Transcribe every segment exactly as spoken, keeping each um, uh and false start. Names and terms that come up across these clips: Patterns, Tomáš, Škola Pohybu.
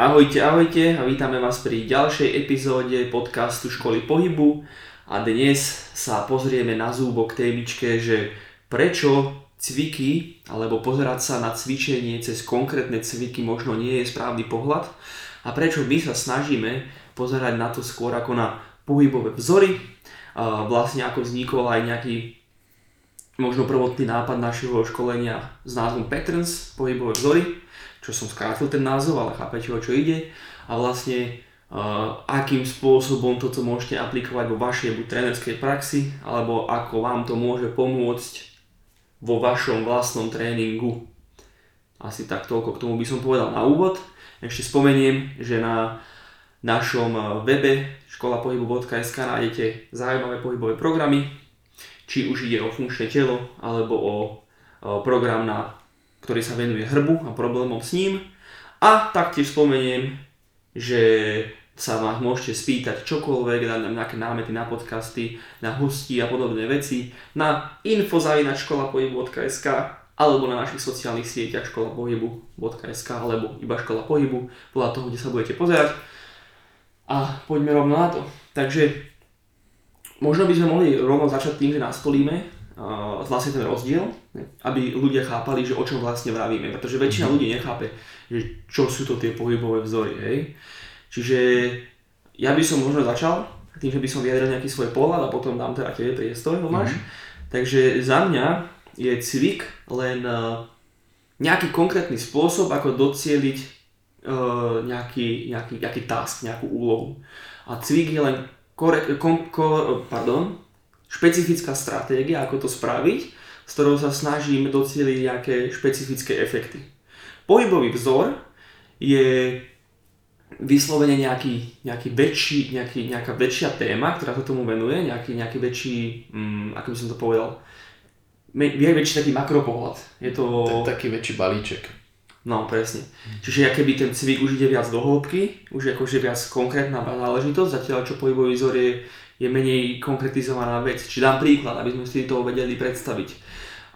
Ahojte, ahojte a vítame vás pri ďalšej epizóde podcastu Školy Pohybu a dnes sa pozrieme na zúbok témičke, že prečo cviky alebo pozerať sa na cvičenie cez konkrétne cviky možno nie je správny pohľad a prečo my sa snažíme pozerať na to skôr ako na pohybové vzory, a vlastne ako vznikol aj nejaký možno prvotný nápad našeho školenia s názvom Patterns, pohybové vzory, čo som skrátil ten názov, ale chápete, o čo ide a vlastne uh, akým spôsobom toto môžete aplikovať vo vašej buď trénerskej praxi alebo ako vám to môže pomôcť vo vašom vlastnom tréningu. Asi tak toľko k tomu by som povedal na úvod. Ešte spomeniem, že na našom webe škola pohybu bodka es ká nájdete zaujímavé pohybové programy, či už ide o funkčné telo alebo o, o program na ktorý sa venuje hrbu a problémom s ním. A taktiež spomeniem, že sa vám môžete spýtať čokoľvek, dať nám nejaké námety na podcasty, na hostí a podobné veci na info zavináč škola pohybu bodka es ká alebo na našich sociálnych sieťach škola pohybu bodka es ká alebo iba Škola Pohybu, podľa toho, kde sa budete pozerať. A poďme rovno na to. Takže možno by sme mohli rovno začať tým, že nastolíme vlastne ten rozdiel, aby ľudia chápali, že o čom vlastne vravíme, pretože väčšina ľudí nechápe, že čo sú to tie pohybové vzory. Hej. Čiže ja by som možno začal tým, že by som vyjadril nejaký svoj pohľad a potom dám teda tebe priestor, Tomáš. Mm-hmm. Takže za mňa je cvik len nejaký konkrétny spôsob, ako docieliť nejaký, nejaký, nejaký task, nejakú úlohu. A cvik je len kore, kom, ko, pardon, špecifická stratégia, ako to spraviť, s ktorou sa snažím docieliť nejaké špecifické efekty. Pohybový vzor je vyslovene nejaký, nejaký väčší, nejaký, nejaká väčšia téma, ktorá sa tomu venuje, nejaký, nejaký väčší, um, ako by som to povedal, väčší taký makropohľad. Je to... Tak, taký väčší balíček. No, presne. Čiže akoby ten cvik už ide viac do hĺbky, už akože viac konkrétna záležitosť, zatiaľ čo pohybový vzor je je menej konkretizovaná vec. Či dám príklad, aby sme si to vedeli predstaviť.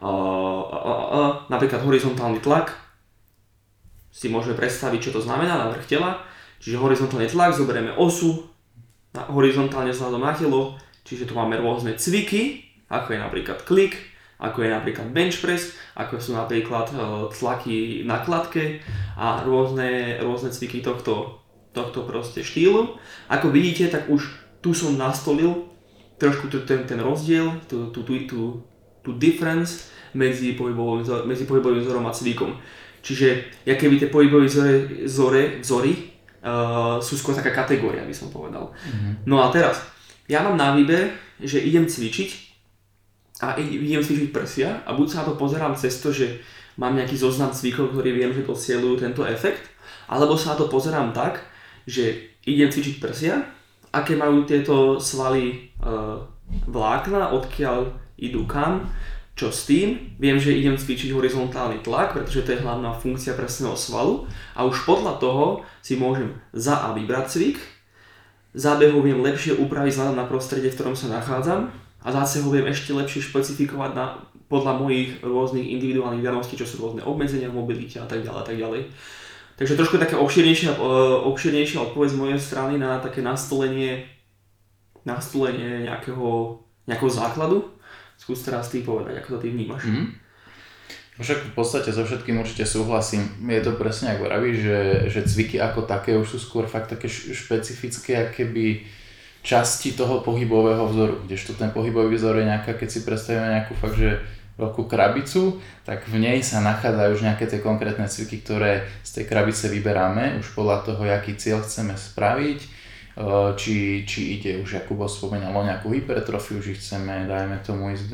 Uh, uh, uh, uh, napríklad horizontálny tlak. Si môžeme predstaviť, čo to znamená na vrch tela. Čiže horizontálny tlak, zoberieme osu, na, horizontálne vzhľadom na telo. Čiže tu máme rôzne cviky, ako je napríklad klik, ako je napríklad bench press, ako sú napríklad uh, tlaky na kladke a rôzne, rôzne cviky tohto, tohto proste štýlu. Ako vidíte, tak už tu som nastolil trošku ten, ten rozdiel, tú, tú, tú, tú, tú difference medzi pohybovým, vzor, medzi pohybovým vzorom a cvikom. Čiže ja keby tie pohybové vzory, vzory, vzory uh, sú skôr taká kategória, by som povedal. Mm-hmm. No a teraz, ja mám na výber, že idem cvičiť a idem cvičiť prsia a buď sa na to pozerám cez to, že mám nejaký zoznam cvikov, ktorý viem, že dosielujú tento efekt, alebo sa na to pozerám tak, že idem cvičiť prsia, aké majú tieto svaly e, vlákna, odkiaľ idú kam, čo s tým. Viem, že idem cvičiť horizontálny tlak, pretože to je hlavná funkcia prsného svalu a už podľa toho si môžem za a vybrať cvik, za B ho viem lepšie upraviť vzhľadom na prostredie, v ktorom sa nachádzam a za C ho viem ešte lepšie špecifikovať na, podľa mojich rôznych individuálnych daností, čo sú rôzne obmedzenia v mobilite a tak ďalej a tak ďalej. Takže trošku taká obširnejšia, obširnejšia odpoveď z mojej strany na také nastolenie, nastolenie nejakého, nejakého základu. Skús teraz ty povedať, ako to ty vnímaš. Mm-hmm. Však v podstate so všetkým určite súhlasím. Je to presne ako vravíš, že, že cviky ako také už sú skôr fakt také špecifické akéby časti toho pohybového vzoru. Kdežto ten pohybový vzor je nejaká, keď si predstavíme nejakú fakt, že veľkú krabicu, tak v nej sa nachádzajú už nejaké tie konkrétne cviky, ktoré z tej krabice vyberáme, už podľa toho, aký cieľ chceme spraviť, či, či ide, už Jakubo spomenal o nejakú hypertrofiu, že chceme, dajme tomu, ísť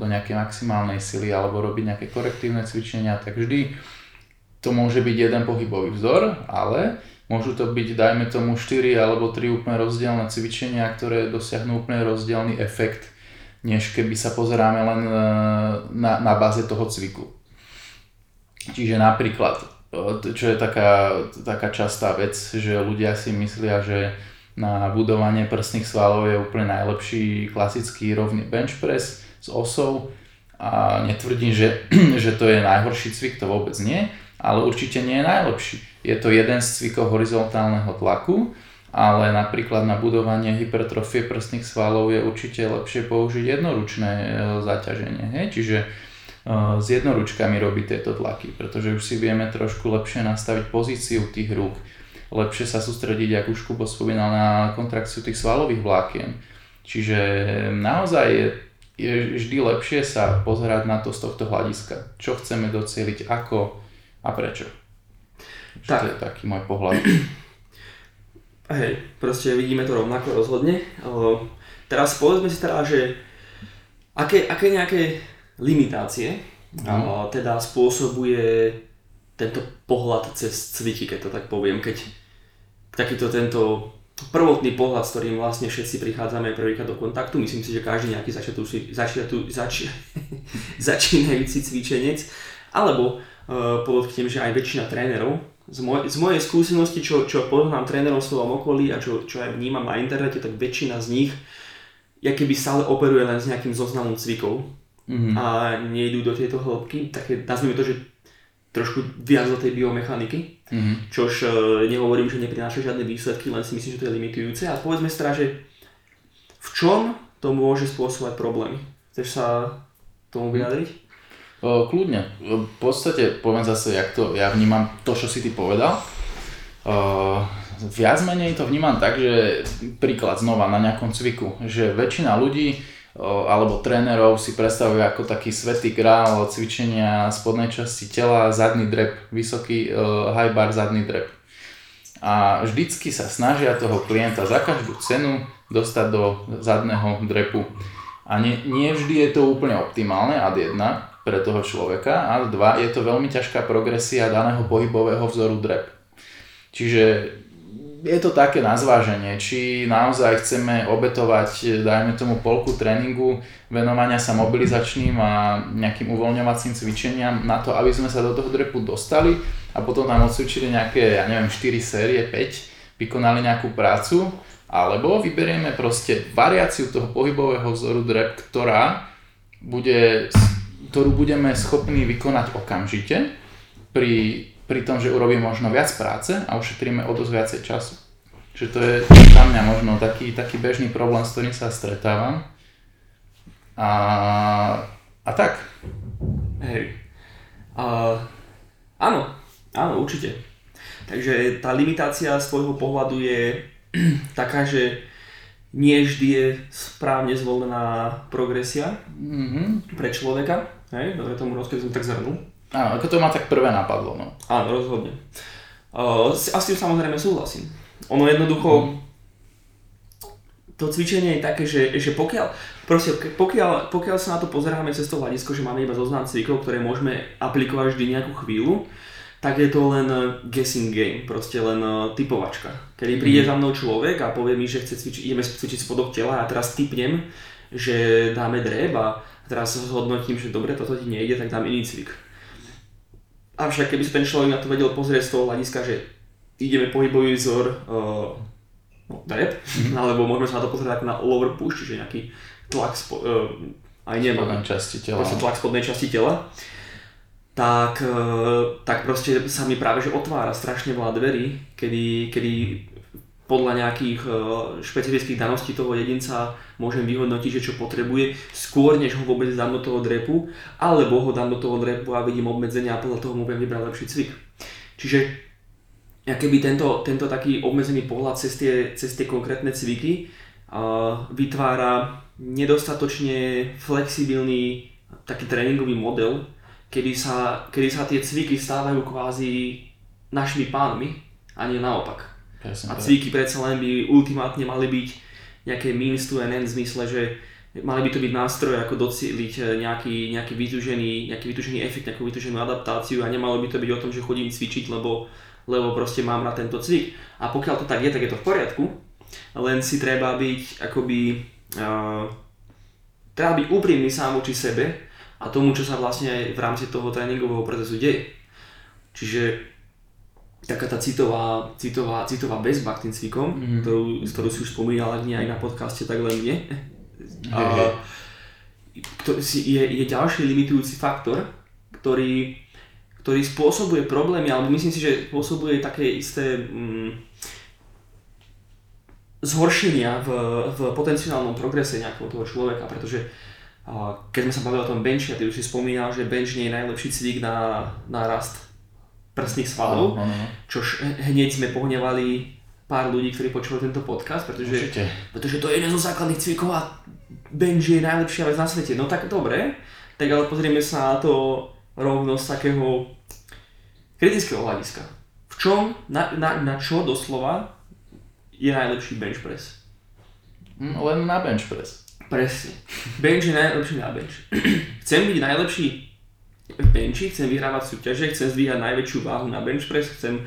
do nejakej maximálnej sily alebo robiť nejaké korektívne cvičenia, tak vždy to môže byť jeden pohybový vzor, ale môžu to byť, dajme tomu, štyri alebo tri úplne rozdielne cvičenia, ktoré dosiahnu úplne rozdielny efekt, než keby sa pozeráme len na, na báze toho cviku. Čiže napríklad, čo je taká, taká častá vec, že ľudia si myslia, že na budovanie prsných svalov je úplne najlepší klasický rovný bench press s osou a netvrdím, že, že to je najhorší cvik, to vôbec nie, ale určite nie je najlepší. Je to jeden z cvikov horizontálneho tlaku, ale napríklad na budovanie hypertrofie prstných svalov je určite lepšie použiť jednoručné zaťaženie. Hej? Čiže s jednoručkami robí tieto tlaky, pretože už si vieme trošku lepšie nastaviť pozíciu tých rúk, lepšie sa sústrediť, ako už Kubo spomínal, na kontrakciu tých svalových vlákien. Čiže naozaj je, je vždy lepšie sa pozerať na to z tohto hľadiska, čo chceme docieliť, ako a prečo. Tak. To je taký môj pohľad. Hej, proste vidíme to rovnako rozhodne. O, teraz povedzme si teda, že aké, aké nejaké limitácie no. o, teda spôsobuje tento pohľad cez cviky, keď to tak poviem, keď takýto tento prvotný pohľad, s ktorým vlastne všetci prichádzame prvýkrát do kontaktu, myslím si, že každý nejaký začiatujúci, začiatujúci, zači, začínajúci cvičenec, alebo uh, podotknem, že aj väčšina trénerov, z, moj, z mojej skúsenosti, čo, čo poznám trénerov v svojom okolí a čo, čo aj vnímam na internete, tak väčšina z nich ja keby stále operuje len s nejakým zoznamom cvikov mm-hmm. a nejdú do tejto hĺbky, také nazvime to, že trošku viac do tej biomechaniky, mm-hmm. čož nehovorím, že neprináša žiadne výsledky, len si myslím, že to je limitujúce. A povedzme teda, že v čom to môže spôsobovať problémy? Chceš sa tomu vyjadriť? O, kľudne. V podstate poviem zase, jak to, ja vnímam to, čo si ty povedal. O, viac menej to vnímam tak, že príklad znova na nejakom cviku, že väčšina ľudí alebo trénerov si predstavujú ako taký svätý grál cvičenia spodnej časti tela, zadný drep, vysoký uh, high bar zadný drep. A vždycky sa snažia toho klienta za každú cenu dostať do zadného drepu. A nie, nie vždy je to úplne optimálne, ad jedna pre toho človeka, ad dva je to veľmi ťažká progresia daného pohybového vzoru drep. Čiže je to také na zváženie, či naozaj chceme obetovať, dajme tomu, polku tréningu venovania sa mobilizačným a nejakým uvoľňovacím cvičeniam na to, aby sme sa do toho drepu dostali a potom nám odcvičili nejaké, ja neviem, štyri série, päť, vykonali nejakú prácu, alebo vyberieme proste variáciu toho pohybového vzoru drep, ktorá bude, ktorú budeme schopní vykonať okamžite pri pri tom, že urobím možno viac práce a ušetríme o dosť viacej času. Čiže to je za mňa možno taký, taký bežný problém, s ktorým sa stretávam. A, a tak. Hej. Uh, áno, áno, určite. Takže tá limitácia z tvojho pohľadu je taká, že nie vždy je správne zvolená progresia mm-hmm. pre človeka. Hej, dobre tomu rozkeby som tak zhrnul. Áno, ako to ma tak prvé napadlo, no. Áno, rozhodne. Uh, a s tým samozrejme súhlasím. Ono jednoducho, to cvičenie je také, že, že pokiaľ, proste, pokiaľ, pokiaľ sa na to pozeráme cez to hľadisko, že máme iba zoznam cvikov, ktoré môžeme aplikovať vždy nejakú chvíľu, tak je to len guessing game, proste len uh, typovačka. Kedy príde mm. za mnou človek a povie mi, že chce cvičiť, ideme cvičiť spodok tela a ja teraz typnem, že dáme drep a teraz zhodnotím, že dobre, toto ti nejde, tak dám iný cvik. Avšak keby si ten človek na to vedel pozrieť z toho hľadiska, že ideme pohybový vzor uh, no, drep, mm-hmm. alebo môžeme sa na to pozrieť ako na lower push, čiže nejaký tlak spo, uh, aj neviem, tlak spodnej časti tela, tak, uh, tak proste sa mi práve že otvára strašne veľa dverí, kedy, kedy podľa nejakých uh, špecifických daností toho jedinca môžem vyhodnotiť, že čo potrebuje skôr, než ho vôbec dám do toho drepu, alebo ho dám do toho drepu a vidím obmedzenia a podľa toho môžem vybrať lepší cvik. Čiže akoby tento, tento taký obmedzený pohľad cez tie, cez tie konkrétne cviky uh, vytvára nedostatočne flexibilný taký tréningový model, kedy sa, kedy sa tie cviky stávajú kvázi našimi pánmi a nie naopak. Jasne, a cviky predsa len by ultimátne mali byť nejaké means to an end v zmysle, že mali by to byť nástroje, ako docieliť nejaký, nejaký, vytúžený, nejaký vytúžený efekt, nejakú vytúženú adaptáciu a nemalo by to byť o tom, že chodím cvičiť, lebo, lebo proste mám na tento cvik. A pokiaľ to tak je, tak je to v poriadku, len si treba byť akoby uh, treba byť úprimný sám voči sebe a tomu, čo sa vlastne aj v rámci toho tréningového procesu deje. Čiže taká tá citová, citová, citová bezba k tým cvikom, mm. ktorú, ktorú si už spomínal, ak nie aj na podcaste, tak len nie. A, je, je ďalší limitujúci faktor, ktorý, ktorý spôsobuje problémy, alebo myslím si, že spôsobuje také isté mm, zhoršenia v, v potenciálnom progrese nejakého toho človeka, pretože a, keď sme sa bavili o tom benchi, a ty už si spomínal, že bench nie je najlepší cvik na, na rast prstných svalov, no, no, no. čož hneď sme pohnevali pár ľudí, ktorí počúvali tento podcast, pretože, pretože to je jeden zo základných cvikov a bench je najlepšia vec na svete. No tak dobre, tak ale pozrieme sa na to rovno z takého kritického hľadiska. V čom, na, na, na čo doslova je najlepší bench press? Len na bench press. Presne. Bench je najlepší na bench. Chcem byť najlepší v benchi, chcem vyhrávať súťaže, chcem zdvíhať najväčšiu váhu na bench press, chcem,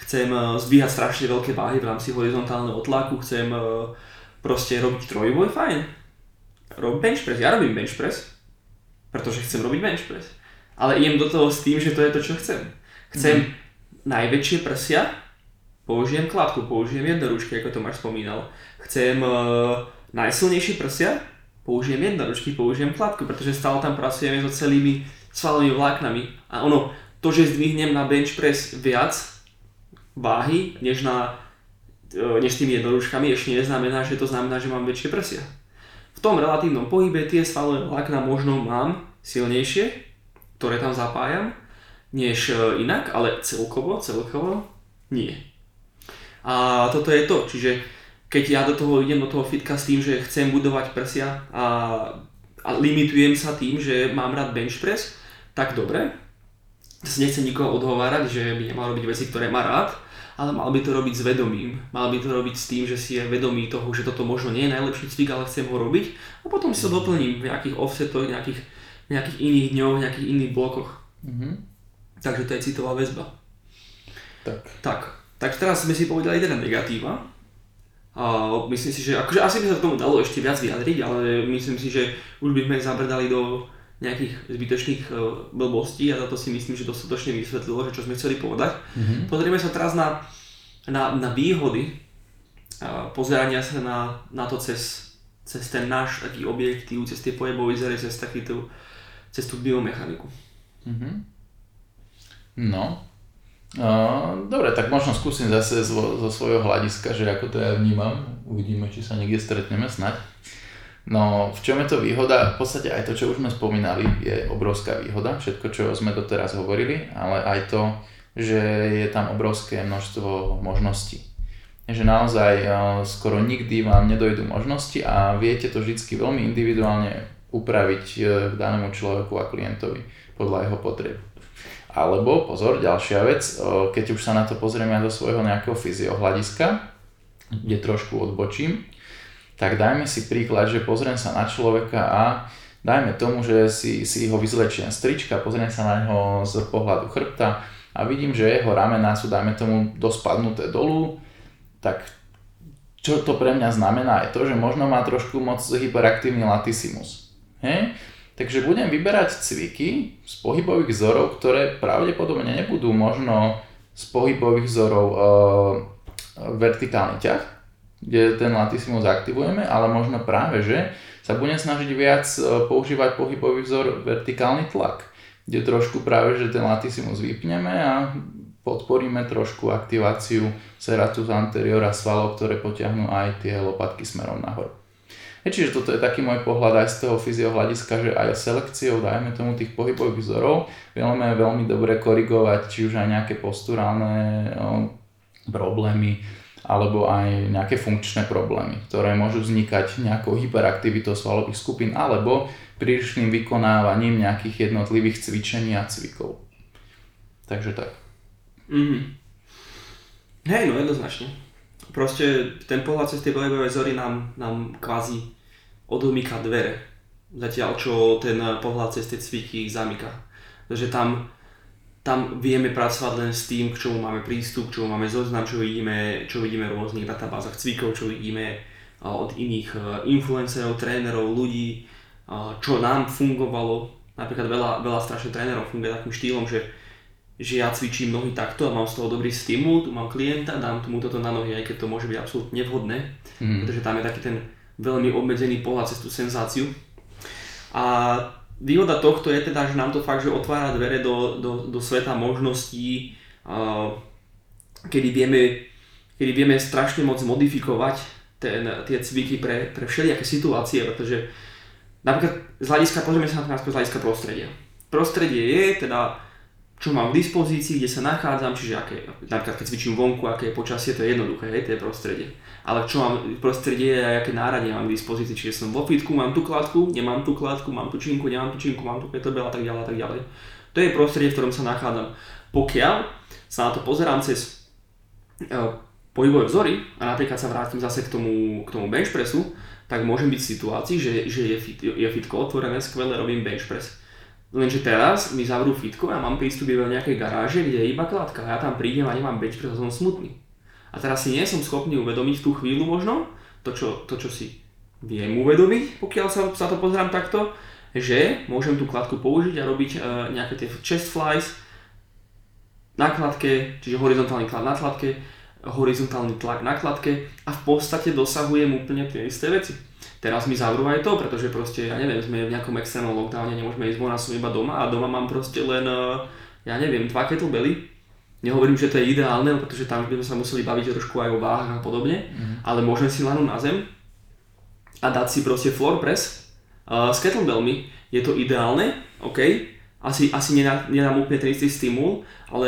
chcem zdvíhať strašne veľké váhy v rámci horizontálneho tlaku, chcem proste robiť trojboj, fajn. Rob bench press. Ja robím bench press, pretože chcem robiť bench press. Ale idem do toho s tým, že to je to, čo chcem. Chcem mm. najväčšie prsia, použijem klapku, použijem jednoručky, ako Tomáš spomínal. Chcem e, najsilnejšie prsia, použijem jednoručky, použijem klapku, pretože stále tam pracujeme so celými svalovými vláknami. A ono, to, že zdvihnem na bench press viac váhy, než, na, e, než tými jednoručkami, ešte neznamená, že to znamená, že mám väčšie prsia. V tom relatívnom pohybe tie svalové vlákna možno mám silnejšie, ktoré tam zapájam, než inak, ale celkovo, celkovo nie. A toto je to, čiže keď ja do toho idem do toho fitka s tým, že chcem budovať prsia a, a limitujem sa tým, že mám rád bench press, tak dobre, nechcem nikoho odhovárať, že by nemal robiť veci, ktoré má rád, ale mal by to robiť s vedomím, mal by to robiť s tým, že si je vedomý toho, že toto možno nie je najlepší cvik, ale chcem ho robiť a potom si to doplním v nejakých offsetoch, nejakých nejakých iných dňoch, nejakých iných blokoch. Mm-hmm. Takže to je citová väzba. Tak. tak. Tak teraz sme si povedali teda negatíva. A myslím si, že akože asi by sa k tomu dalo ešte viac vyjadriť, ale myslím si, že už by sme zabrdali do nejakých zbytočných blbostí a za to si myslím, že dostatočne vysvetlilo, že čo sme chceli povedať. Mm-hmm. Pozrieme sa teraz na, na, na výhody pozerania sa na, na to cez, cez ten náš taký objektív, cez tie pohybové vyzery, cez takýto cez tú biomechaniku. Mm-hmm. No, e, dobre, tak možno skúsim zase zo, zo svojho hľadiska, že ako to ja vnímam, uvidíme, či sa niekde stretneme snáď. No, v čom je to výhoda? V podstate aj to, čo už sme spomínali, je obrovská výhoda, všetko, čo sme doteraz hovorili, ale aj to, že je tam obrovské množstvo možností. Že naozaj e, skoro nikdy vám nedojdu možnosti a viete to vždycky veľmi individuálne upraviť k danému človeku a klientovi podľa jeho potrieb. Alebo pozor, ďalšia vec, keď už sa na to pozrieme do svojho nejakého fyziohľadiska, kde trošku odbočím, tak dajme si príklad, že pozriem sa na človeka a dajme tomu, že si, si ho vyzlečiem z trička, pozriem sa na neho z pohľadu chrbta a vidím, že jeho ramená sú, dajme tomu, dospadnuté dolu, tak čo to pre mňa znamená je to, že možno má trošku moc hyperaktívny latissimus. He? Takže budem vyberať cviky z pohybových vzorov, ktoré pravdepodobne nebudú možno z pohybových vzorov e, vertikálny ťah, kde ten latissimus aktivujeme, ale možno práve, že sa budem snažiť viac používať pohybový vzor vertikálny tlak, kde trošku práve, že ten latissimus vypneme a podporíme trošku aktiváciu serratus anteriora svalov, ktoré potiahnú aj tie lopatky smerom nahor. Čiže toto je taký môj pohľad aj z toho fyziohľadiska, že aj selekciou, dajme tomu, tých pohybových vzorov vieme veľmi dobre korigovať, či už aj nejaké posturálne no, problémy, alebo aj nejaké funkčné problémy, ktoré môžu vznikať nejakou hyperaktivitou svalových skupín, alebo prílišným vykonávaním nejakých jednotlivých cvičení a cvikov. Takže tak. Mm-hmm. Hej, no jednoznačne. Proste ten pohľad cez tie pohybové vzory nám, nám kvázi odomýka dvere, zatiaľ čo ten pohľad cez tie cviky ich zamyká. Takže tam, tam vieme pracovať len s tým, k čomu máme prístup, k čomu máme zoznam, čo vidíme, čo vidíme v rôznych databázach cvikov, čo vidíme od iných influencerov, trénerov, ľudí, čo nám fungovalo. Napríklad veľa, veľa strašne trénerov funguje takým štýlom, že že ja cvičím nohy takto a mám z toho dobrý stimul, tu mám klienta, dám mu toto na nohy, aj keď to môže byť absolútne nevhodné, mm. pretože tam je taký ten veľmi obmedzený pohľad cez tú senzáciu. A výhoda tohto je teda, že nám to fakt, že otvára dvere do, do, do sveta možností, uh, kedy vieme, kedy vieme strašne moc modifikovať ten, tie cviky pre, pre všelijaké situácie, pretože napríklad z hľadiska, pozrieme sa na to z hľadiska prostredia. Prostredie je teda, čo mám k dispozícii, kde sa nachádzam, čiže aké, napríklad keď cvičím vonku, aké je počasie, to je jednoduché, hej, to je prostredie. Ale čo mám v prostredí je, aké náradie mám k dispozícii, čiže som vo fitku, mám tú kladku, nemám tú kladku, mám tú činku, nemám tú činku, mám tú kettlebell a tak ďalej a tak ďalej. To je prostredie, v ktorom sa nachádzam. Pokiaľ sa na to pozerám cez uh, pohybové vzory a napríklad sa vrátim zase k tomu, k tomu bench pressu, tak môžem byť v situácii, že, že je, fit, je fitko otvorené, skvelé, robím bench press. Lenže teraz mi zavrú fitko a mám prístup iba v nejakej garáže, kde je iba kladka. Ja tam prídem a nemám bench press, som smutný. A teraz si nie som schopný uvedomiť tú chvíľu možno, to čo, to čo si viem uvedomiť, pokiaľ sa, sa to pozerám takto, že môžem tú kladku použiť a robiť e, nejaké tie chest flies na kladke, čiže horizontálny tlak na kladke, horizontálny tlak na kladke a v podstate dosahujem úplne tie isté veci. Teraz mi zavrú aj to, pretože proste, ja neviem, sme v nejakom extrémnom lockdowne, nemôžeme ísť von, som iba doma a doma mám proste len, ja neviem, dva kettlebelly. Nehovorím, že to je ideálne, pretože tam by sme sa museli baviť trošku aj o váhach a podobne, mm. ale môžem si lanúť na zem a dať si proste floor press uh, s kettlebellmi. Je to ideálne, OK, asi, asi nedá, nedám úplne ten istý stimul, ale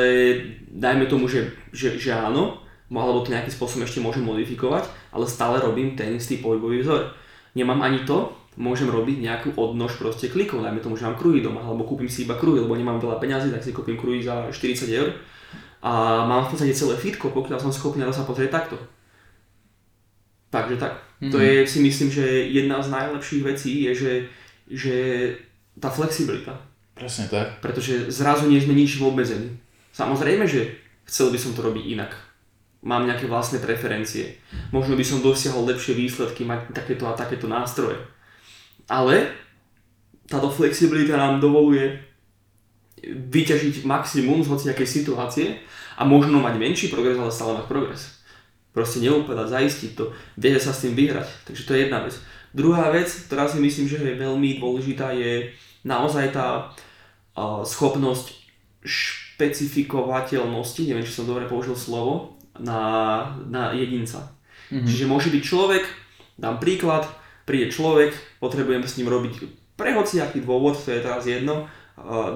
dajme tomu, že, že, že áno, alebo to nejakým spôsobom ešte môžem modifikovať, ale stále robím ten istý pohybový vzor. Nemám ani to, môžem robiť nejakú odnož proste klikov, dajme tomu, že mám kruhy doma, alebo kúpim si iba kruhy, lebo nemám veľa peňazí, tak si kúpim kruhy za štyridsať eur a mám v podstate celé fitko, pokiaľ som schopný na to sa pozrieť takto. Takže tak. Mm-hmm. To je, si myslím, že jedna z najlepších vecí je, že, že tá flexibilita. Presne tak. Pretože zrazu nie sme ničím obmedzení. Samozrejme, že chcel by som to robiť inak. Mám nejaké vlastné preferencie. Možno by som dosiahol lepšie výsledky, mať takéto a takéto nástroje. Ale táto flexibilita nám dovoluje vyťažiť maximum z hociakej situácie a možno mať menší progres, ale stále mať progres. Proste neupadať, zaistiť to, vie sa s tým vyhrať. Takže to je jedna vec. Druhá vec, ktorá si myslím, že je veľmi dôležitá, je naozaj tá schopnosť špecifikovateľnosti, neviem, či som dobre použil slovo, Na, na jedinca. Mm-hmm. Čiže môže byť človek, dám príklad, príde človek, potrebujem s ním robiť pre hociaký dôvod, to je teraz jedno, uh,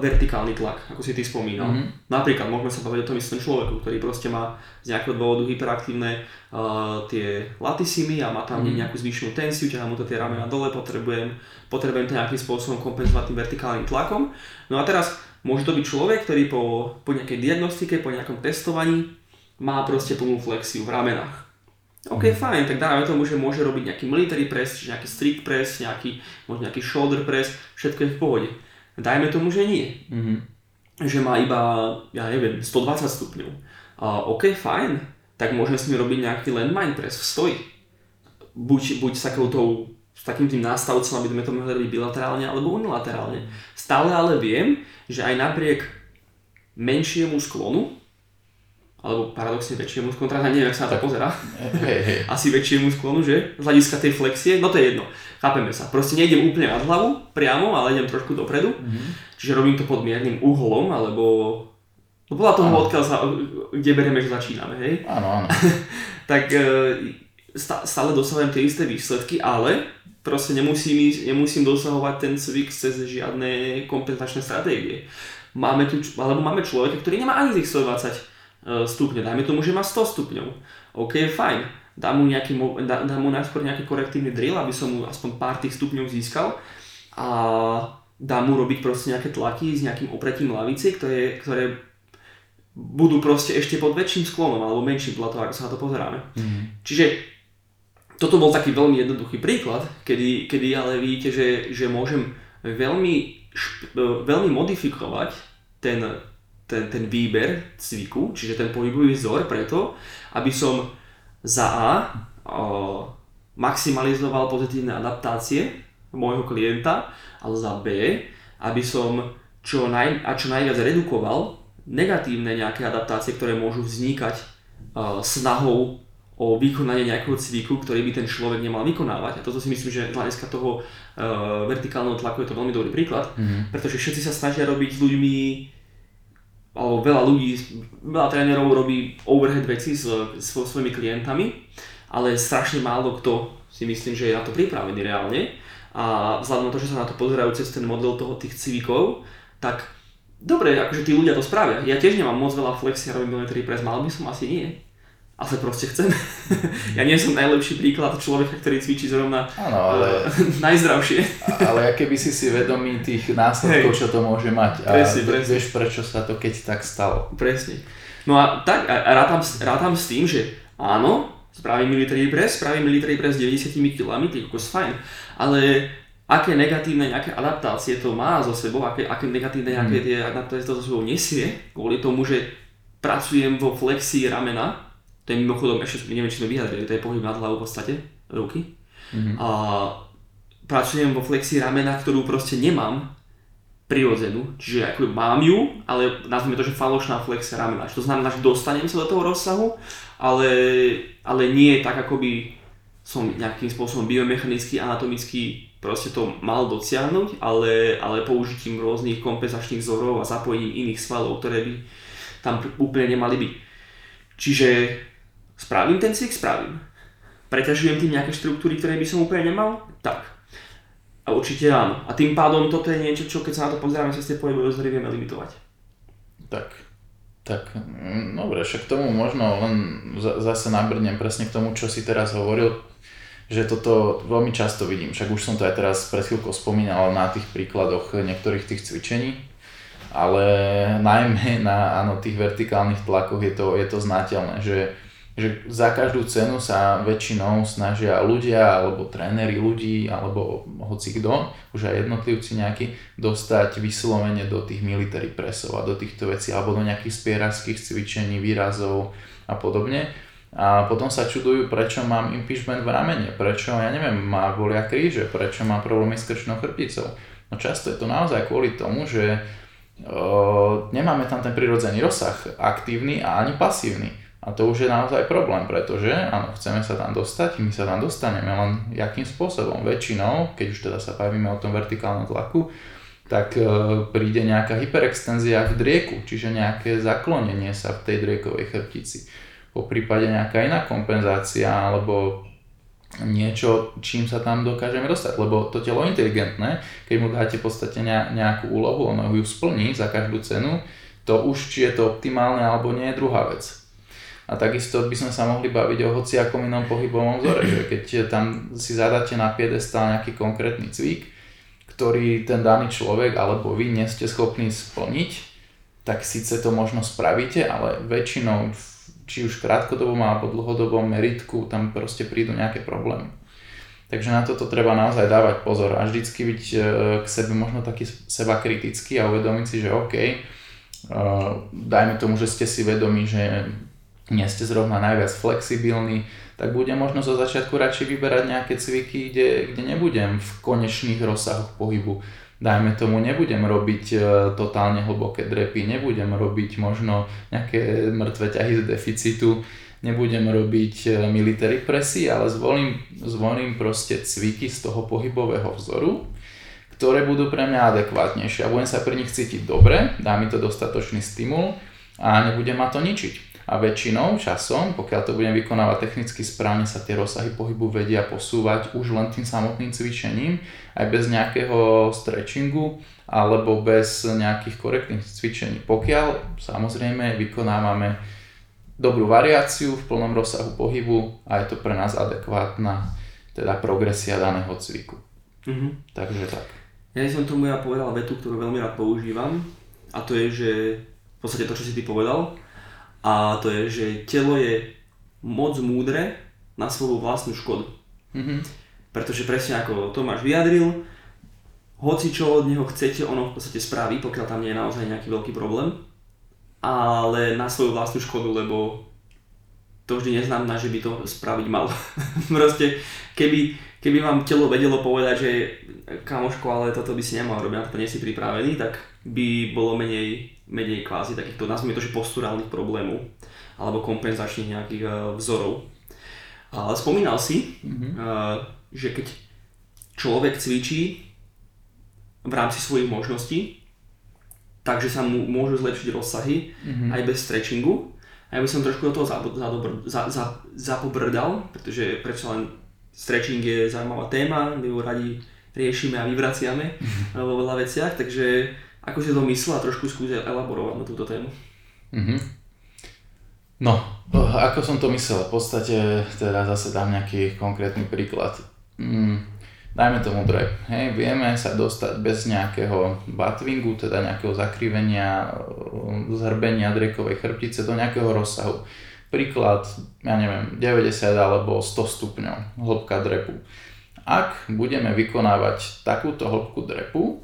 vertikálny tlak, ako si ty spomínal. Mm-hmm. Napríklad môžeme sa baviť o tom istom človeku, ktorý proste má z nejakého dôvodu hyperaktívne uh, tie latisimy a má tam mm-hmm. nejakú zvýšenú tenziu, ťahá mu to tie ramena dole, potrebujem, potrebujem to nejakým spôsobom kompenzovať tým vertikálnym tlakom. No a teraz môže to byť človek, ktorý po, po nejakej diagnostike, po nejakom testovaní má proste plnú flexiu v ramenách. OK, mm. fajn, tak dáme tomu, že môže robiť nejaký military press, nejaký strict press, nejaký, možno nejaký shoulder press, všetko je v pohode. Dajme tomu, že nie. Mm-hmm. Že má iba, ja neviem, stodvadsať stupňov. Uh, OK, fajn, tak môžeme s ním robiť nejaký landmine press v stoji. Buď, buď s, tou, s takým tým nástavcom, aby sme to mohli robiť bilaterálne alebo unilaterálne. Stále ale viem, že aj napriek menšiemu sklonu alebo paradoxne väčšiemu sklonu, teraz neviem, ak sa na to pozerá, hey, hey. asi väčšiemu sklonu, že? Z hľadiska tej flexie, no to je jedno, chápeme sa, proste nejdem úplne nad hlavu, priamo, ale idem trošku dopredu, mm-hmm. čiže robím to pod miernym uhlom, alebo no podľa toho, odkiaľ sa, kde bereme, že začíname, hej? Áno, áno. Tak stále dosahujem tie isté výsledky, ale proste nemusím, nemusím dosahovať ten cvik cez žiadne kompenzačné stratégie. Máme tu, alebo máme človeka, ktorý nemá ani tých stodvadsať stupňov, dajme tomu, že má sto stupňov. OK, fajn, dám mu, nejaký, dá, dám mu najskôr nejaký korektívny drill, aby som mu aspoň pár tých stupňov získal a dám mu robiť proste nejaké tlaky s nejakým opretím lavice, ktoré, ktoré budú proste ešte pod väčším sklonom alebo menším platom, ako sa na to pozeráme. Mm-hmm. Čiže toto bol taký veľmi jednoduchý príklad, kedy, kedy ale vidíte, že, že môžem veľmi, šp, veľmi modifikovať ten Ten, ten výber cviku, čiže ten pohybový vzor preto, aby som za A o, maximalizoval pozitívne adaptácie môjho klienta, ale za B, aby som čo, naj, a čo najviac redukoval negatívne nejaké adaptácie, ktoré môžu vznikať o, snahou o o vykonanie nejakého cviku, ktorý by ten človek nemal vykonávať. A toto si myslím, že z hľadiska toho uh, vertikálneho tlaku je to veľmi dobrý príklad, mm-hmm. pretože všetci sa snažia robiť s ľuďmi, alebo veľa ľudí, veľa trénerov robí overhead veci s, s svojimi klientami, ale strašne málo kto si myslím, že je na to pripravený reálne. A vzhľadom na to, že sa na to pozerajú cez ten model toho tých cvikov, tak dobre, akože tí ľudia to spravia. Ja tiež nemám moc veľa flexia, robím military press, mal by som asi nie. Ale proste chcem. Ja nie som najlepší príklad človeka, ktorý cvičí zrovna ano, ale, uh, najzdravšie. Ale keby si si vedomý tých následkov, hey, čo to môže mať. A presne, presne. Vieš, prečo sa to keď tak stalo. Presne. No a tak a rátam, rátam s tým, že áno, spravím military press, spravím military press deväťdesiat kilogramov, to je fajn, ale aké negatívne nejaké adaptácie to má zo sebou, aké, aké negatívne hmm. nejaké tie adaptácie to zo sebou nesie, kvôli tomu, že pracujem vo flexii ramena. To je mimochodom, ešte neviem, či sme vyjadrili, to je pohyb nad hlavou v podstate, ruky. Mm-hmm. A pracujem vo flexii ramena, ktorú proste nemám prirodzenú. Čiže ako mám ju, ale nazvime to, že falošná flexia ramena. To znamená, že dostanem sa do toho rozsahu, ale, ale nie je tak, akoby som nejakým spôsobom biomechanicky, anatomicky proste to mal dosiahnuť, ale, ale použitím rôznych kompenzačných vzorov a zapojením iných svalov, ktoré by tam úplne nemali byť. Čiže spravím ten cvik, spravím. Preťažujem tým nejaké štruktúry, ktoré by som úplne nemal? Tak. A určite áno. A tým pádom toto je niečo, čo keď sa na to pozeráme, sa s tie pohybové vzory vieme limitovať. Tak. Tak. Dobre, však tomu možno len zase nabrnem presne k tomu, čo si teraz hovoril, že toto veľmi často vidím. Však už som to aj teraz pred chvíľkou spomínal na tých príkladoch niektorých tých cvičení. Ale najmä na áno, tých vertikálnych tlakoch je to, je to znateľné, že, že za každú cenu sa väčšinou snažia ľudia, alebo tréneri ľudí, alebo hocikdo, už aj jednotlivci nejakí, dostať vyslovene do tých military presov a do týchto vecí, alebo do nejakých spierarských cvičení, výrazov a podobne. A potom sa čudujú, prečo mám impingement v ramene, prečo, ja neviem, má bolia kríže, prečo mám problémy s krčnou chrbticou. No často je to naozaj kvôli tomu, že nemáme tam ten prirodzený rozsah, aktívny a ani pasívny. A to už je naozaj problém, pretože áno, chceme sa tam dostať, my sa tam dostaneme, len jakým spôsobom. Väčšinou, keď už teda sa bavíme o tom vertikálnom tlaku, tak e, príde nejaká hyperextenzia v drieku, čiže nejaké zaklonenie sa v tej driekovej chrbtici. Po prípade nejaká iná kompenzácia, alebo niečo, čím sa tam dokážeme dostať, lebo to telo je inteligentné, keď mu dáte v podstate nejakú úlohu, ono ju splní za každú cenu, to už či je to optimálne alebo nie je druhá vec. A takisto by sme sa mohli baviť o hociakom inom pohybovom vzore, že keď tam si zadáte na piedestal nejaký konkrétny cvik, ktorý ten daný človek alebo vy nie ste schopní splniť, tak síce to možno spravíte, ale väčšinou či už krátkodobom alebo dlhodobom meritku, tam proste prídu nejaké problémy. Takže na toto treba naozaj dávať pozor a vždycky byť k sebe možno taký seba kritický a uvedomiť si, že OK, dajme tomu, že ste si vedomí, že nie ste zrovna najviac flexibilní, tak budem možno zo začiatku radšej vyberať nejaké cviky, kde, kde nebudem v konečných rozsahoch pohybu. Dajme tomu, nebudem robiť totálne hlboké drepy, nebudem robiť možno nejaké mŕtve ťahy z deficitu, nebudem robiť military pressy, ale zvolím, zvolím proste cviky z toho pohybového vzoru, ktoré budú pre mňa adekvátnejšie a budem sa pri nich cítiť dobre, dá mi to dostatočný stimul a nebudem ma to ničiť. A väčšinou časom, pokiaľ to budem vykonávať technicky správne, sa tie rozsahy pohybu vedia posúvať už len tým samotným cvičením, aj bez nejakého stretchingu alebo bez nejakých korektných cvičení. Pokiaľ samozrejme vykonávame dobrú variáciu v plnom rozsahu pohybu a je to pre nás adekvátna teda progresia daného cviku. Mm-hmm. Takže tak. Ja som tomu ja povedal vetu, ktorú veľmi rád používam, a to je, že v podstate to, čo si ty povedal, a to je, že telo je moc múdre na svoju vlastnú škodu. Mm-hmm. Pretože presne ako Tomáš vyjadril, hoci čo od neho chcete, ono v podstate spraví, pokiaľ tam nie je naozaj nejaký veľký problém, ale na svoju vlastnú škodu, lebo to vždy neznamená, že by to spraviť malo. Proste, keby, keby vám telo vedelo povedať, že kamoško, ale toto by si nemal robiť, na to nie si pripravený, tak by bolo menej, menej kvázi takýchto, nazvime to, že posturálnych problémov alebo kompenzačných nejakých uh, vzorov. Ale spomínal si, mm-hmm. že keď človek cvičí v rámci svojich možností, takže sa mu môžu zlepšiť rozsahy mm-hmm. aj bez stretchingu. A ja by som trošku do toho zapobrdal, pretože prečo len stretching je zaujímavá téma, my ho radi riešime a vyvraciame vo veľa veciach, takže ako si to myslel a trošku skúsi elaborovať na túto tému. Mm-hmm. No, ako som to myslel, v podstate teda zase dám nejaký konkrétny príklad. Mm, dajme tomu drep. Hej, vieme sa dostať bez nejakého buttwingu, teda nejakého zakrivenia, zhrbenia drekovej chrbtice do nejakého rozsahu. Príklad, ja neviem, deväťdesiat alebo sto stupňov hĺbka drepu. Ak budeme vykonávať takúto hĺbku drepu,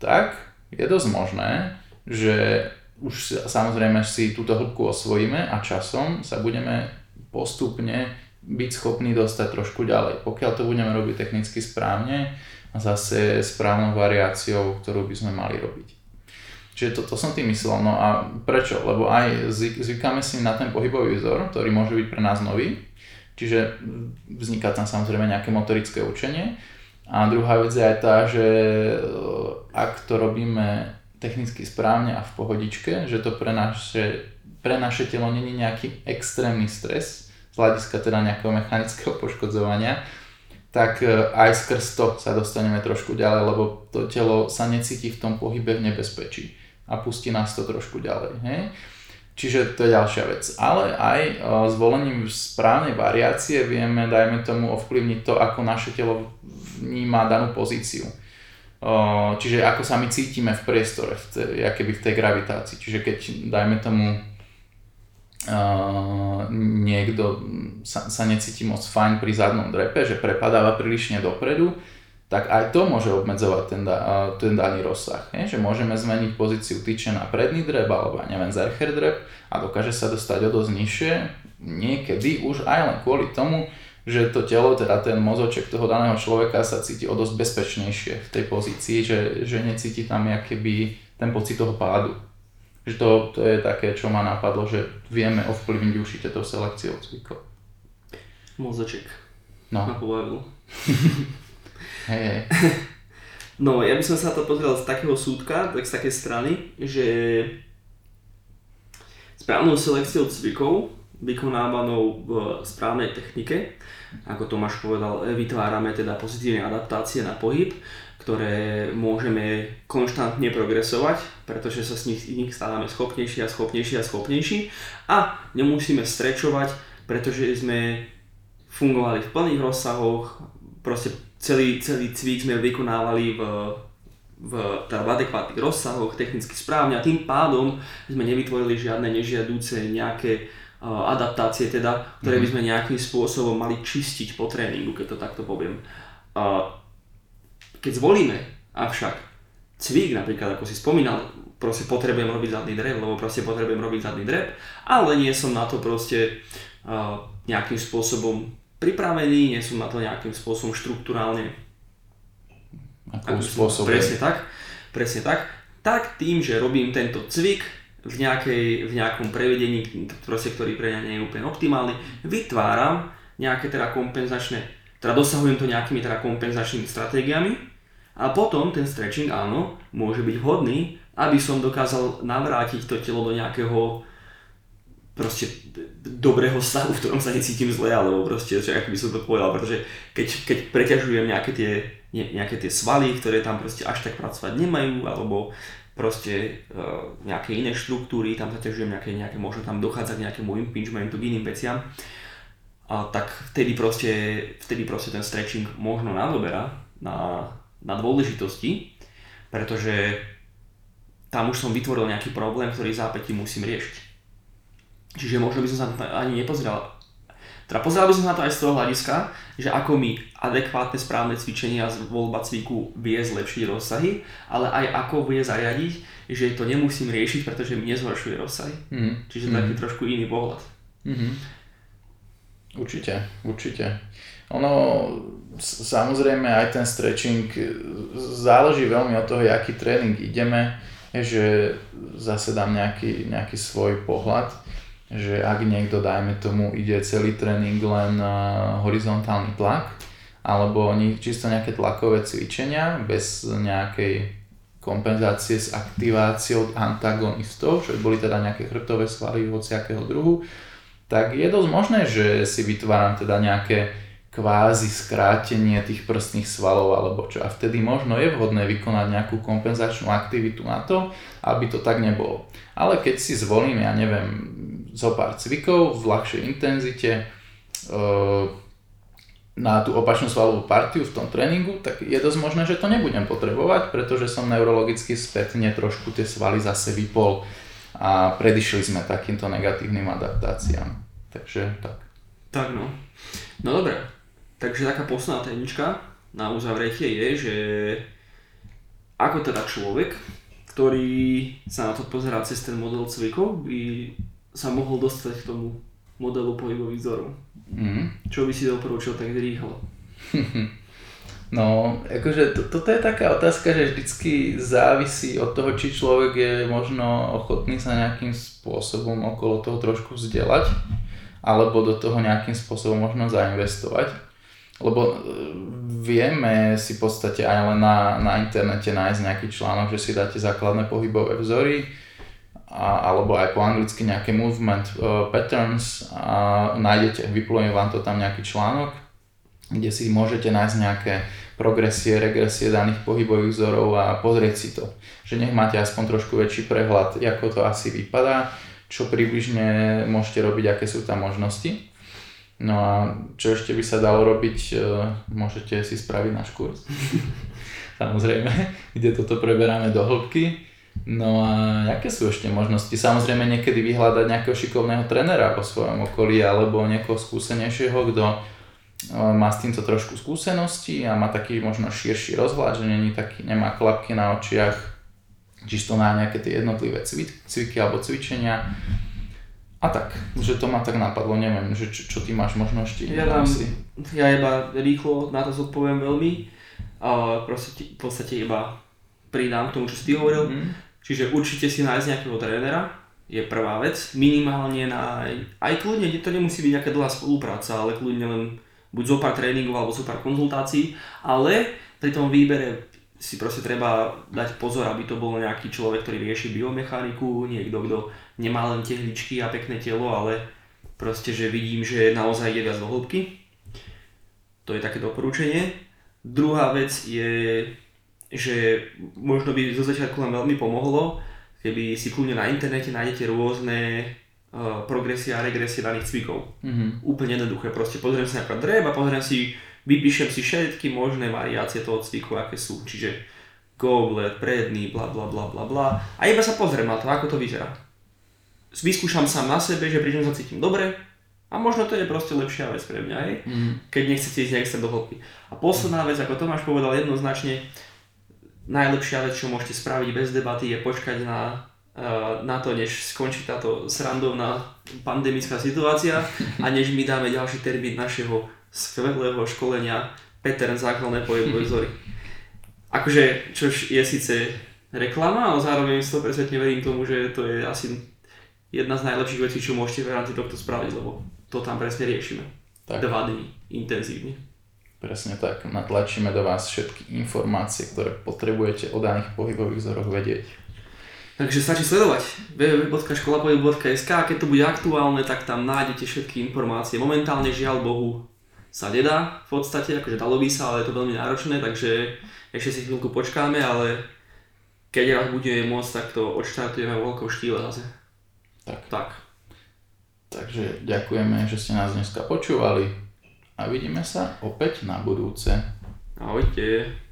tak je dosť možné, že už samozrejme si túto hĺbku osvojíme a časom sa budeme postupne byť schopní dostať trošku ďalej. Pokiaľ to budeme robiť technicky správne a zase správnou variáciou, ktorú by sme mali robiť. Čiže to, to som tým myslel. No a prečo? Lebo aj zvykáme si na ten pohybový vzor, ktorý môže byť pre nás nový. Čiže vzniká tam samozrejme nejaké motorické učenie. A druhá vec je aj tá, že ak to robíme technicky správne a v pohodičke, že to pre naše, pre naše telo nie je nejaký extrémny stres z hľadiska teda nejakého mechanického poškodzovania, tak aj skrz to sa dostaneme trošku ďalej, lebo to telo sa necíti v tom pohybe v nebezpečí a pustí nás to trošku ďalej. Hej? Čiže to je ďalšia vec. Ale aj zvolením správnej variácie vieme, dajme tomu, ovplyvniť to, ako naše telo vníma danú pozíciu. Čiže ako sa my cítime v priestore, v tej, akéby v tej gravitácii. Čiže keď, dajme tomu, uh, niekto sa, sa necíti moc fajn pri zadnom drepe, že prepadáva prílišne dopredu, tak aj to môže obmedzovať ten, uh, ten daný rozsah. Nie? Že môžeme zmeniť pozíciu tyče na predný drep alebo neviem, zercher drep a dokáže sa dostať o dosť nižšie, niekedy už aj len kvôli tomu, že to telo, teda ten mozoček toho daného človeka sa cíti o dosť bezpečnejšie v tej pozícii, že, že necíti tam jakoby ten pocit toho pádu. Že to, to je také, čo ma napadlo, že vieme ovplyvniť určite tou selekciou cvikov. Mozoček. No. Ma pobavilo. Hej, hej. No, ja by som sa to pozrel z takého súdka, tak z takej strany, že správnou selekciou cvikov vykonávanou v správnej technike. Ako Tomáš povedal, vytvárame teda pozitívne adaptácie na pohyb, ktoré môžeme konštantne progresovať, pretože sa z nich, nich stávame schopnejší a schopnejší a schopnejší a nemusíme strečovať, pretože sme fungovali v plných rozsahoch, proste celý, celý cvik sme vykonávali v, v, teda v adekvátnych rozsahoch, technicky správne a tým pádom sme nevytvorili žiadne nežiadúce nejaké adaptácie teda, ktoré by sme nejakým spôsobom mali čistiť po tréningu, keď to takto poviem. Keď zvolíme avšak cvik, napríklad ako si spomínal, proste potrebujem robiť zadný drep, lebo proste potrebujem robiť zadný drep, ale nie som na to proste nejakým spôsobom pripravený, nie som na to nejakým spôsobom štruktúrálne ako spôsobom. Presne tak, presne tak. Tak tým, že robím tento cvik, V, nejakej, v nejakom prevedení, proste, ktorý pre mňa nie je úplne optimálny, vytváram nejaké teda kompenzačné, teda dosahujem to nejakými teda kompenzačnými stratégiami a potom ten stretching, áno, môže byť vhodný, aby som dokázal navrátiť to telo do nejakého proste dobrého stavu, v ktorom sa necítim zle, alebo proste, že ak by som to povedal, pretože keď, keď preťažujem nejaké tie, nejaké tie svaly, ktoré tam proste až tak pracovať nemajú, alebo proste uh, nejaké iné štruktúry, tam zaťažujem nejaké, nejaké, možno tam dochádza k nejakému impingementu, k iným veciam, a tak vtedy proste, vtedy proste ten stretching možno nadoberá na, na dôležitosti, pretože tam už som vytvoril nejaký problém, ktorý zápätí musím riešiť. Čiže možno by som sa ani nepozeral, teda pozeral by som na to aj z toho hľadiska, že ako mi adekvátne správne cvičenie a voľba cviku vie zlepšiť rozsahy, ale aj ako vie zariadiť, že to nemusím riešiť, pretože mi nezhoršuje rozsahy. Mm. Čiže taký mm. trošku iný pohľad. Mm-hmm. Určite, určite. Ono, samozrejme aj ten stretching záleží veľmi od toho, aký tréning ideme, že zase dám nejaký, nejaký svoj pohľad. že ak niekto, dajme tomu, ide celý tréning len uh, horizontálny tlak, alebo nie, čisto nejaké tlakové cvičenia bez nejakej kompenzácie s aktiváciou antagonistov, čo boli teda nejaké chrbtové svaly hociakého druhu, tak je dosť možné, že si vytváram teda nejaké kvázi skrátenie tých prstných svalov alebo čo. A vtedy možno je vhodné vykonať nejakú kompenzačnú aktivitu na to, aby to tak nebolo. Ale keď si zvolím, ja neviem, zo pár cvikov v ľahšej intenzite, e- na tú opačnú svalovú partiu v tom tréningu, tak je dosť možné, že to nebudem potrebovať, pretože som neurologicky spätne trošku tie svaly zase vypol a predišli sme takýmto negatívnym adaptáciám. Takže tak. Tak no. No dobre. Takže taká posledná témička na uzavretie je, že ako teda človek, ktorý sa na to pozerá cez ten model cvikov, by sa mohol dostať k tomu modelu pohybových vzorov. Mm. Čo by si doporúčil tak rýchlo? No, akože to, toto je taká otázka, že vždycky závisí od toho, či človek je možno ochotný sa nejakým spôsobom okolo toho trošku vzdelať, alebo do toho nejakým spôsobom možno zainvestovať. Lebo vieme si v podstate aj len na, na internete nájsť nejaký článok, že si dáte základné pohybové vzory, A, alebo aj po anglicky nejaké movement uh, patterns a nájdete, vyplujem vám to tam nejaký článok, kde si môžete nájsť nejaké progresie, regresie daných pohybových vzorov a pozrieť si to. Že nech máte aspoň trošku väčší prehľad, ako to asi vypadá, čo približne môžete robiť, aké sú tam možnosti. No a čo ešte by sa dalo robiť, uh, môžete si spraviť náš kurz. Samozrejme, kde toto preberáme do hĺbky. No a aké sú ešte možnosti? Samozrejme niekedy vyhľadať nejakého šikovného trénera vo svojom okolí alebo niekoho skúsenejšieho, kto má s týmto trošku skúsenosti a má taký možno širší rozhľad, že není taký, nemá klapky na očiach, čisto na nejaké tie jednotlivé cvik, cviky alebo cvičenia. A tak, že to ma tak napadlo, neviem, že čo, čo ty máš možnosti. Ja, dám, ja iba rýchlo na to zodpoviem veľmi, ale proste, v podstate iba pridám k tomu, čo si ty hovoril. Mm. Čiže určite si nájsť nejakého trénera je prvá vec. Minimálne na... Aj kľudne, to nemusí byť nejaká dlhá spolupráca, ale kľudne len buď zo pár tréningov alebo zo pár konzultácií. Ale pri tom výbere si proste treba dať pozor, aby to bol nejaký človek, ktorý rieši biomechaniku, niekto, kto nemá len tehličky a pekné telo, ale proste, že vidím, že naozaj ide viac do hĺbky. To je také doporučenie. Druhá vec je... že možno by zo začiatku len veľmi pomohlo, keby si kľudne na internete nájdete rôzne uh, progresie a regresie daných cvikov. Mm-hmm. Úplne jednoduché, proste pozriem si napríklad drep a pozriem si, vypíšem si všetky možné variácie toho cviku, aké sú, čiže goblet, predný, bla bla bla bla bla a iba sa pozriem na to, ako to vyzerá. Vyskúšam sám na sebe, že pričom sa cítim dobre a možno to je proste lepšia vec pre mňa, hej? Mm-hmm. Keď nechcete ísť nejak sa do hĺbky. A posledná vec, ako Tomáš povedal jednoznačne, najlepšia vec, čo môžete spraviť bez debaty, je počkať na, na to, než skončí táto srandovná pandemická situácia a než my dáme ďalší termín našeho skvelého školenia Patterns základné pohybové vzory. Akože, čo je síce reklama, ale zároveň sto percent verím tomu, že to je asi jedna z najlepších vecí, čo môžete v rámci tohto spraviť, lebo to tam presne riešime. Tak. Dva dni intenzívne. Presne tak, natlačíme do vás všetky informácie, ktoré potrebujete o daných pohybových vzoroch vedieť. Takže stačí sledovať www bodka škola pohybu bodka es ká a keď to bude aktuálne, tak tam nájdete všetky informácie. Momentálne žiaľ Bohu sa nedá v podstate, akože dalo by sa, ale je to veľmi náročné, takže ešte si chvíľku počkáme, ale keď raz budeme môcť, tak to odštartujeme v veľkom štýle zase. Tak. tak. Takže ďakujeme, že ste nás dneska počúvali. A vidíme sa opäť na budúce. Ahojte.